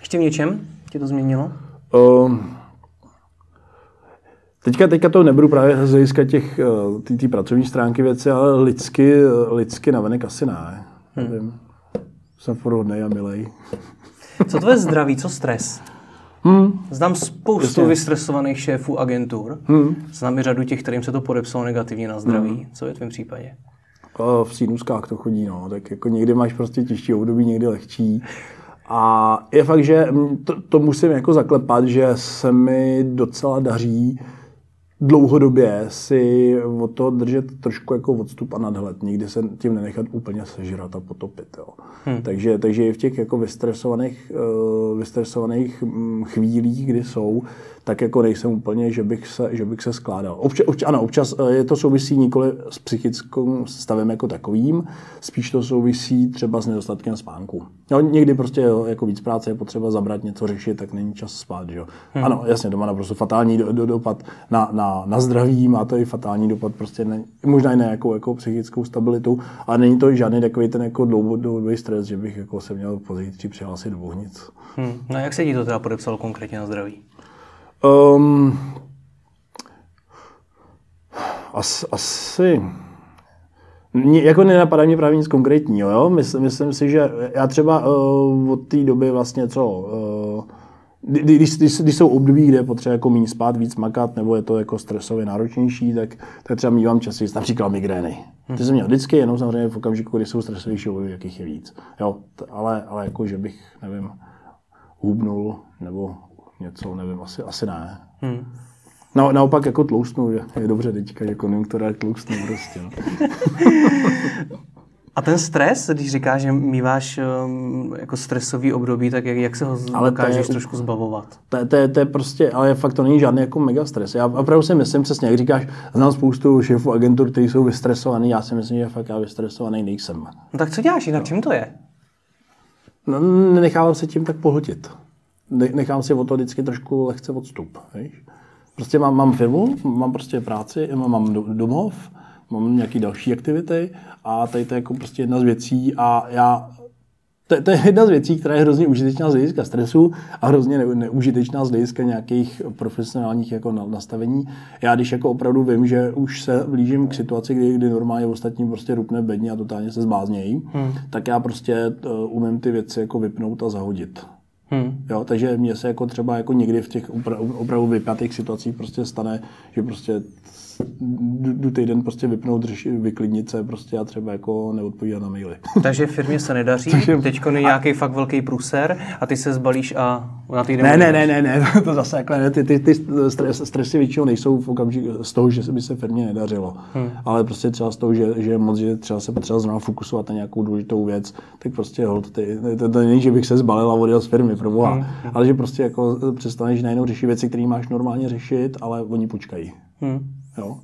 Ještě v něčem tě to změnilo? Teďka to nebudu právě z hlediska těch tý pracovní stránky věci, ale lidsky navenek asi ne. Nevím. Jsem furt hodnej a milej. Co tvoje zdraví, co stres? Znám spoustu vystresovaných šéfů agentur. Znám i řadu těch, kterým se to podepsalo negativně na zdraví. Co je v tvém případě? V sínuskách to chodí, no. Tak jako někdy máš prostě těžší období, někdy lehčí. A je fakt, že to musím jako zaklepat, že se mi docela daří dlouhodobě si od toho držet trošku jako odstup a nadhled. Nikdy se tím nenechat úplně sežrat a potopit. Jo. Takže i v těch jako vystresovaných chvílích, kdy jsou, tak jako nejsem úplně, že bych se skládal. Občas je to souvisí nikoli s psychickým stavem jako takovým, spíš to souvisí třeba s nedostatkem spánku. No, někdy prostě jako víc práce je potřeba zabrat, něco řešit, tak není čas spát. Že? Ano, jasně, to má naprosto fatální dopad na zdraví, má to i fatální dopad, prostě ne, možná i nějakou jako psychickou stabilitu, ale není to žádný takový ten jako dlouhodobý stres, že bych jako se měl pozítří přihlásit do bohnic. No a jak se ti to teda podepsalo konkrétně na zdraví? Asi... Jako nenapadá mě právě nic konkrétního, jo? Myslím si, že já třeba od té doby vlastně když jsou období, kde je potřeba jako méně spát, víc makat, nebo je to jako stresově náročnější, tak třeba mívám častěji, například migrény. Ty jsem měl vždycky, jenom samozřejmě v okamžiku, kdy jsou stresovější období, jakých je víc. Jo, ale jako, že bych, nevím, hubnul nebo něco, nevím, asi ne. No, naopak jako tloustnou, je dobře teďka, že konjunktura tloustnou prostě. No. A ten stres, když říkáš, že míváš jako stresový období, tak jak se ho dokážeš trošku zbavovat? To je prostě, ale fakt to není žádný jako mega stres. Já opravdu si myslím přesně, jak říkáš, znám spoustu šéfů agentur, kteří jsou vystresovaný, já si myslím, že fakt já vystresovaný nejsem. No tak co děláš jinak, čím to je? No, nechávám se tím tak pohltit. Nechám si o to vždycky trošku lehce odstup, víš? Prostě mám firmu, mám prostě práci, mám domov, mám nějaké další aktivity a tady to je jako prostě jedna z věcí a to je jedna z věcí, která je hrozně užitečná z hlediska stresu a hrozně neužitečná z hlediska nějakých profesionálních jako nastavení. Já když jako opravdu vím, že už se blížím k situaci, kdy normálně ostatní prostě rupne bedně a totálně se zbláznějí, tak já prostě umím ty věci jako vypnout a zahodit. Jo, takže mě se jako třeba jako někdy v těch opravdu vypjatých situacích prostě stane, že prostě jdu týden prostě vypnout, vyklidnit se prostě a třeba jako neodpovídat na maily. Takže firmě se nedaří, teďko je nějaký fakt velký průser a ty se zbalíš a na týden... Ne, to zase jako ne, ty stresy většinou nejsou v okamžiku z toho, že by se firmě nedařilo, ale prostě třeba z toho, že moc, že třeba se potřeba znovu fokusovat na nějakou důležitou věc, tak prostě hold, to není, že bych se zbalil a odjel z firmy, proboha, ale že prostě jako přestaneš najednou řešit věci, které máš normálně řešit, ale oni počkají. Jo.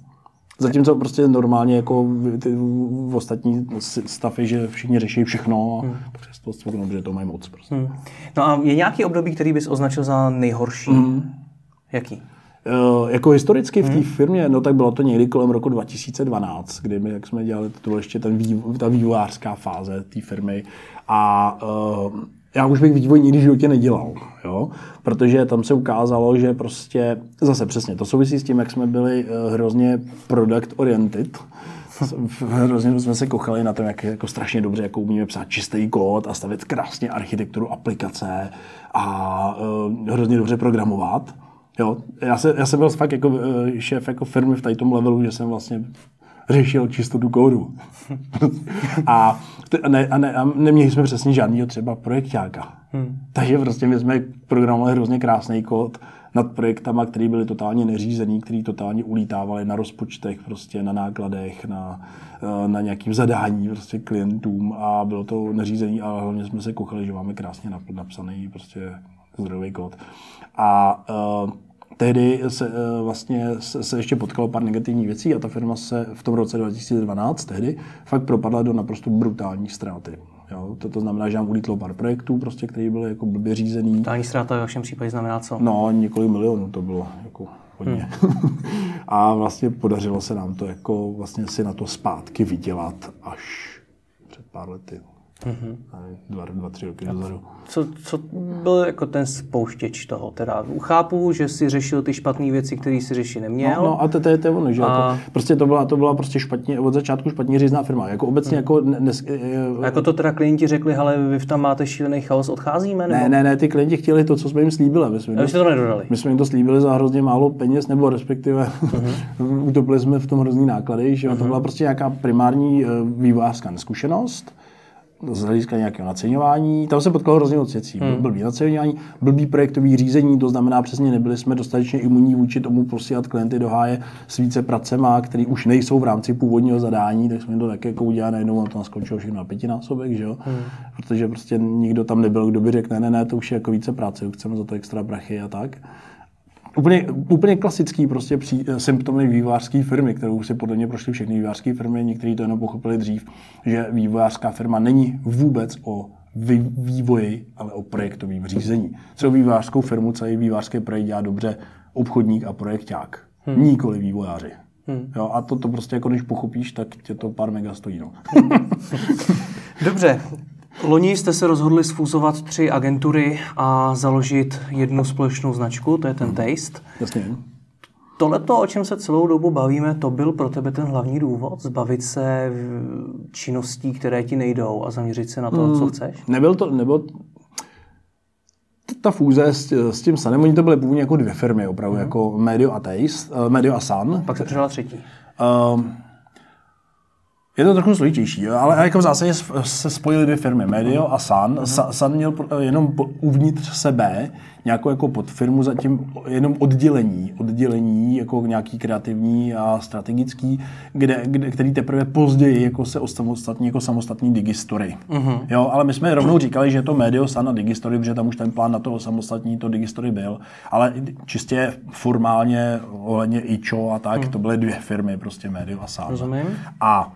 Zatímco prostě normálně jako ty ostatní stavy, že všichni řeší všechno a přesto stvuknou, že to mají moc. Prostě. No a je nějaký období, který bys označil za nejhorší? Jaký? Jako historicky v té firmě, no tak bylo to někdy kolem roku 2012, kdy my, jak jsme dělali, to bylo ještě ta vývojářská fáze té firmy a já už bych vývoj nikdy v životě nedělal, jo? Protože tam se ukázalo, že prostě, zase přesně, to souvisí s tím, jak jsme byli hrozně product oriented, hrozně jsme se kochali na tom, jak jako strašně dobře jako umíme psát čistý kód a stavět krásně architekturu aplikace a hrozně dobře programovat. Jo? Já jsem byl fakt jako šéf jako firmy v tom levelu, že jsem vlastně řešil čistotu kódu. A neměli jsme přesně žádného třeba projekťáka. Takže prostě my jsme programovali hrozně krásný kód nad projektama, které byly totálně neřízený, které totálně ulítávaly na rozpočtech, prostě na nákladech, na nějakým zadání prostě klientům a bylo to neřízený, ale hlavně jsme se kochali, že máme krásně napsaný prostě zdrojový kód. A tehdy se ještě potkalo pár negativních věcí a ta firma se v tom roce 2012 tehdy fakt propadla do naprosto brutální ztráty. Jo? To znamená, že nám ulítlo pár projektů, prostě, které byly jako blbě řízený. Brutální ztráta ve vašem případě znamená co? No, několik milionů to bylo jako hodně. A vlastně podařilo se nám to jako vlastně si na to zpátky vydělat až před pár lety. 2-3 roky dozadu. Co byl jako ten spouštěč toho? Teda chápu, že si řešil ty špatné věci, které si řešit neměl. No a to je ono, že? Prostě to byla prostě špatně, od začátku špatně řízná firma. Jako obecně jako... Jako to teda klienti řekli, hele, vy tam máte šílený chaos, odcházíme? Nebo? Ne, ty klienti chtěli to, co jsme jim slíbili. My jsme to nedodali. My jsme jim to slíbili za hrozně málo peněz, nebo respektive utopili jsme v tom hrozný náklady, že to byla prostě nějaká primární vývojářská neskušenost. Z hlediska nějakého naceňování, tam se potkalo hrozně moc věcí. Blbý naceňování, blbý projektový řízení, to znamená přesně nebyli jsme dostatečně imunní vůči tomu posílat klienty do háje s více pracema, které už nejsou v rámci původního zadání, tak jsme to také jako udělali, najednou to naskočilo všechno na 5násobek, že jo? Protože prostě nikdo tam nebyl, kdo by řekl, ne, to už je jako více práce, chceme za to extra prachy a tak. Úplně klasický prostě symptomy vývojářské firmy, kterou si podle mě prošly všechny vývojářské firmy, někteří to jenom pochopili dřív, že vývojářská firma není vůbec o vývoji, ale o projektovém řízení. Celou vývojářskou firmu, celý vývojářský projekt dělá dobře obchodník a projekťák, nikoli vývojáři. Jo, a to prostě jako když pochopíš, tak tě to pár mega stojí. No. Dobře. Loni jste se rozhodli sfúzovat 3 agentury a založit jednu společnou značku, to je ten Taste. Jasně. Tohleto, o čem se celou dobu bavíme, to byl pro tebe ten hlavní důvod? Zbavit se činností, které ti nejdou a zaměřit se na to, co chceš? Nebyl to... Ta fúze s tím Sunem, oni to byly původně jako 2 firmy opravdu, jako Medio a Sun. Pak se přidala 3. Je to trochu složitější, ale jako v zásadě se spojily dvě firmy, Medio a Sun. Sun měl jenom uvnitř sebe nějakou jako podfirmu, zatím jenom oddělení jako nějaký kreativní a strategický, který teprve později jako se osamostatní jako samostatný Digistory. Uh-huh. Jo, ale my jsme rovnou říkali, že je to Medio, Sun a Digistory, protože tam už ten plán na to samostatní to Digistory byl, ale čistě formálně ohledně IČO a tak, to byly dvě firmy, prostě Medio a Sun. Rozumím. A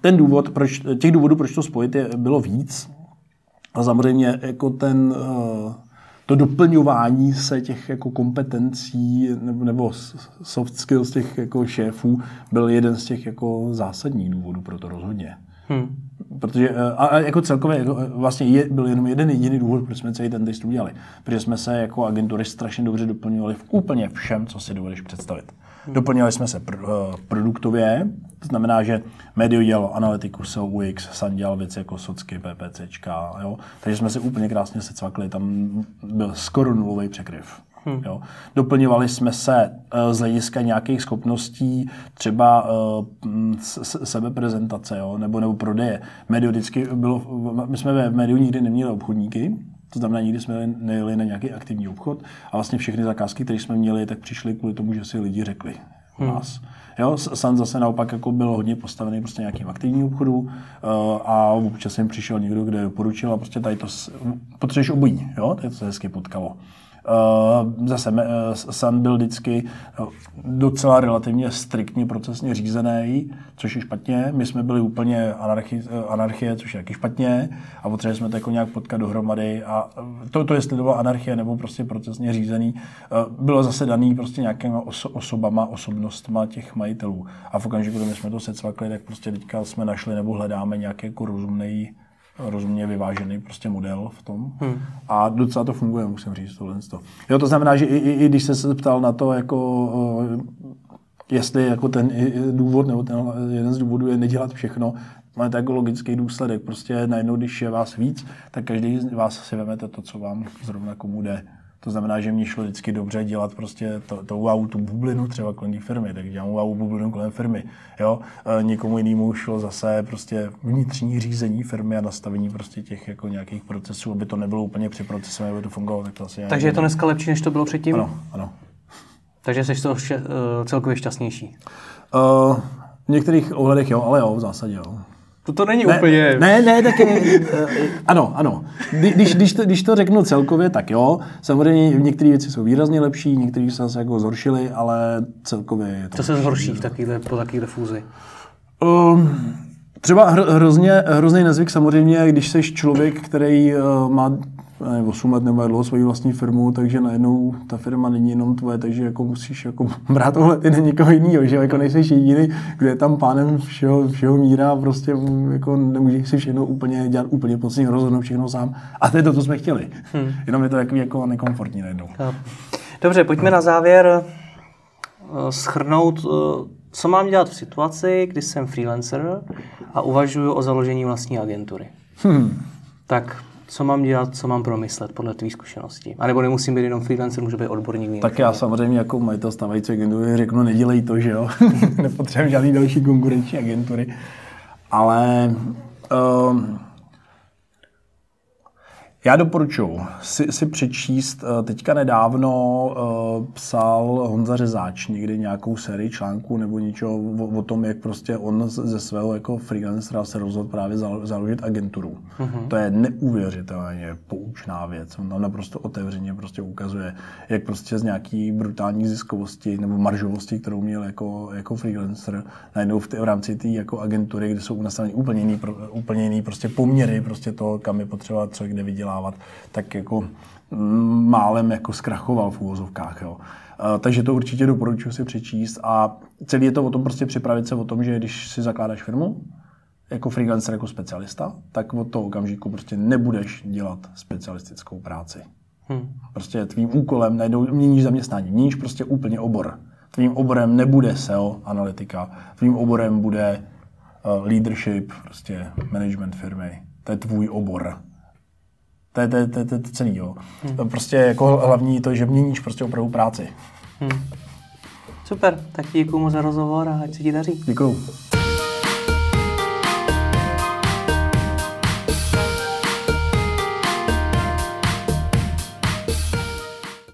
ten důvod, těch důvodů, proč to spojit, bylo víc. A samozřejmě jako to doplňování se těch jako kompetencí nebo soft skills těch jako šéfů byl jeden z těch jako zásadních důvodů pro to rozhodně. Protože a jako celkově jako vlastně byl jenom jeden jediný důvod, proč jsme celý ten test udělali. Protože jsme se jako agentury strašně dobře doplňovali v úplně všem, co si dovedeš představit. Doplňovali jsme se produktově, to znamená, že Medio dělalo analytiku, UX, Sun dělal věci jako socky, PPCčka, jo? Takže jsme se úplně krásně secvakli, tam byl skoro nulový překryv. Jo. Doplňovali jsme se z hlediska nějakých schopností, třeba sebeprezentace, jo, nebo prodeje. Medio vždycky bylo, my jsme ve Mediu nikdy neměli obchodníky, to znamená, nikdy jsme nejeli na nějaký aktivní obchod a vlastně všechny zakázky, které jsme měli, tak přišly kvůli tomu, že si lidi řekli nás. Jo, Sun zase naopak jako byl hodně postavený prostě nějakým aktivním obchodu a občas jim přišel někdo, kde doporučil a prostě tady to potřebuješ obojí, jo, tady to se hezky potkalo. Zase Sun byl vždycky docela relativně striktně procesně řízený, což je špatně. My jsme byli úplně anarchie, což je taky špatně a potřebovali jsme to jako nějak potkat dohromady a to jestli to byla anarchie nebo prostě procesně řízený, bylo zase daný prostě nějakýma osobama, osobnostma těch majitelů. A v okamžiku, kdy jsme to secvakli, tak prostě teďka jsme našli nebo hledáme nějaký jako rozumně vyvážený prostě model v tom. A docela to funguje, musím říct tohle. Jo, to znamená, že i když jste se ptal na to, jako, jestli jako ten důvod, nebo ten jeden z důvodů je nedělat všechno, máte jako logický důsledek. Prostě najednou, když je vás víc, tak každý z vás si vemete to, co vám zrovna komu jde. To znamená, že mě šlo vždycky dobře dělat prostě tu bublinu třeba kolem té firmy, tak dělám wow bublinu kolem firmy. Jo? Někomu jinému šlo zase prostě vnitřní řízení firmy a nastavení prostě těch jako nějakých procesů, aby to nebylo úplně při procesu, aby to fungovalo. Tak to asi takže je to dneska lepší, než to bylo předtím? Ano. Takže jsi to celkově šťastnější? V některých ohledech jo, ale jo, v zásadě jo. To není ne, úplně... Ne, taky... Ano. Když to řeknu celkově, tak jo. Samozřejmě některé věci jsou výrazně lepší, některé se jako zhoršily, ale celkově je to... Co se zhorší po takovéhle fúzi? Třeba hrozný nezvyk samozřejmě, když seš člověk, který má 8 let nebo dlouho svoji vlastní firmu, takže najednou ta firma není jenom tvoje, takže jako musíš jako brát ohled i na někoho jiného, že jako nejseš jediný, kdo je tam pánem všeho míra, prostě jako nemůžeš si všechno úplně dělat, úplně poslední rozhodnout všechno sám. A to je to, co jsme chtěli. Jenom je to takový jako nekomfortní najednou. Dobře, pojďme na závěr shrnout, co mám dělat v situaci, kdy jsem freelancer a uvažuju o založení vlastní agentury. Tak co mám dělat, co mám promyslet podle tvých zkušeností? A nebo nemusím být jenom freelancer, může být odborník. Tak já samozřejmě jako majitel stávající agentury řeknu, nedělej to, že jo? Nepotřebuji žádný další konkurenční agentury. Ale já doporučuji si přečíst, teďka nedávno psal Honza Řezáč někdy nějakou sérii článků nebo něčeho o tom, jak prostě on ze svého jako freelancera se rozhodl právě založit agenturu. To je neuvěřitelně poučná věc. On tam naprosto otevřeně prostě ukazuje, jak prostě z nějaký brutální ziskovosti nebo maržovosti, kterou měl jako freelancer, najednou v rámci té jako agentury, kde jsou nastaveny úplně jiný prostě poměry, prostě to, kam je potřeba co kde vydělat, tak jako málem jako zkrachoval v úvozovkách. Jo. Takže to určitě doporučuji si přečíst a celý je to o tom prostě připravit se o tom, že když si zakládáš firmu jako freelancer, jako specialista, tak od toho okamžiku prostě nebudeš dělat specialistickou práci. Prostě tvým úkolem měníš zaměstnání, měníš prostě úplně obor. Tvým oborem nebude SEO analytika, tvým oborem bude leadership, prostě management firmy. To je tvůj obor. To je celý, jo. Prostě jako hlavní to, že měníš prostě opravdu práci. Super, tak ti děkuju moc za rozhovor a ať se ti daří. Děkuju.